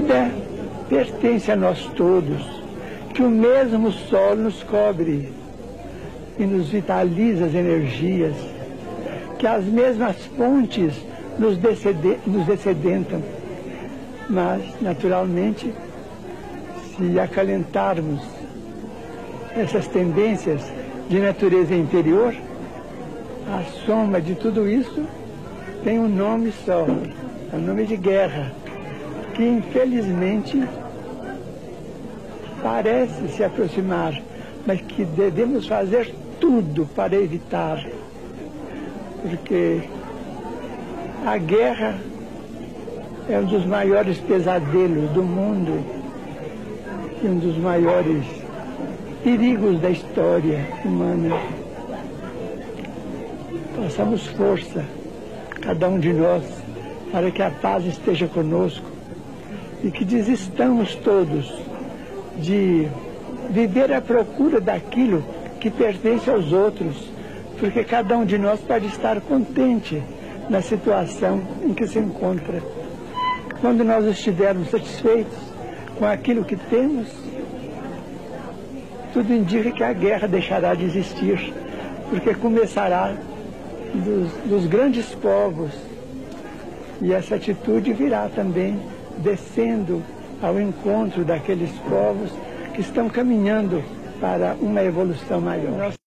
vida pertence a nós todos, que o mesmo sol nos cobre e nos vitaliza as energias, que as mesmas fontes nos dessedentam, mas naturalmente, se acalentarmos essas tendências de natureza interior, a soma de tudo isso tem um nome só, é o nome de guerra, que infelizmente parece se aproximar, mas que devemos fazer tudo para evitar, porque a guerra é um dos maiores pesadelos do mundo e um dos maiores perigos da história humana. Façamos força, cada um de nós, para que a paz esteja conosco e que desistamos todos de viver à procura daquilo que pertence aos outros, porque cada um de nós pode estar contente na situação em que se encontra. Quando nós estivermos satisfeitos com aquilo que temos, tudo indica que a guerra deixará de existir, porque começará dos grandes povos, e essa atitude virá também descendo ao encontro daqueles povos que estão caminhando para uma evolução maior.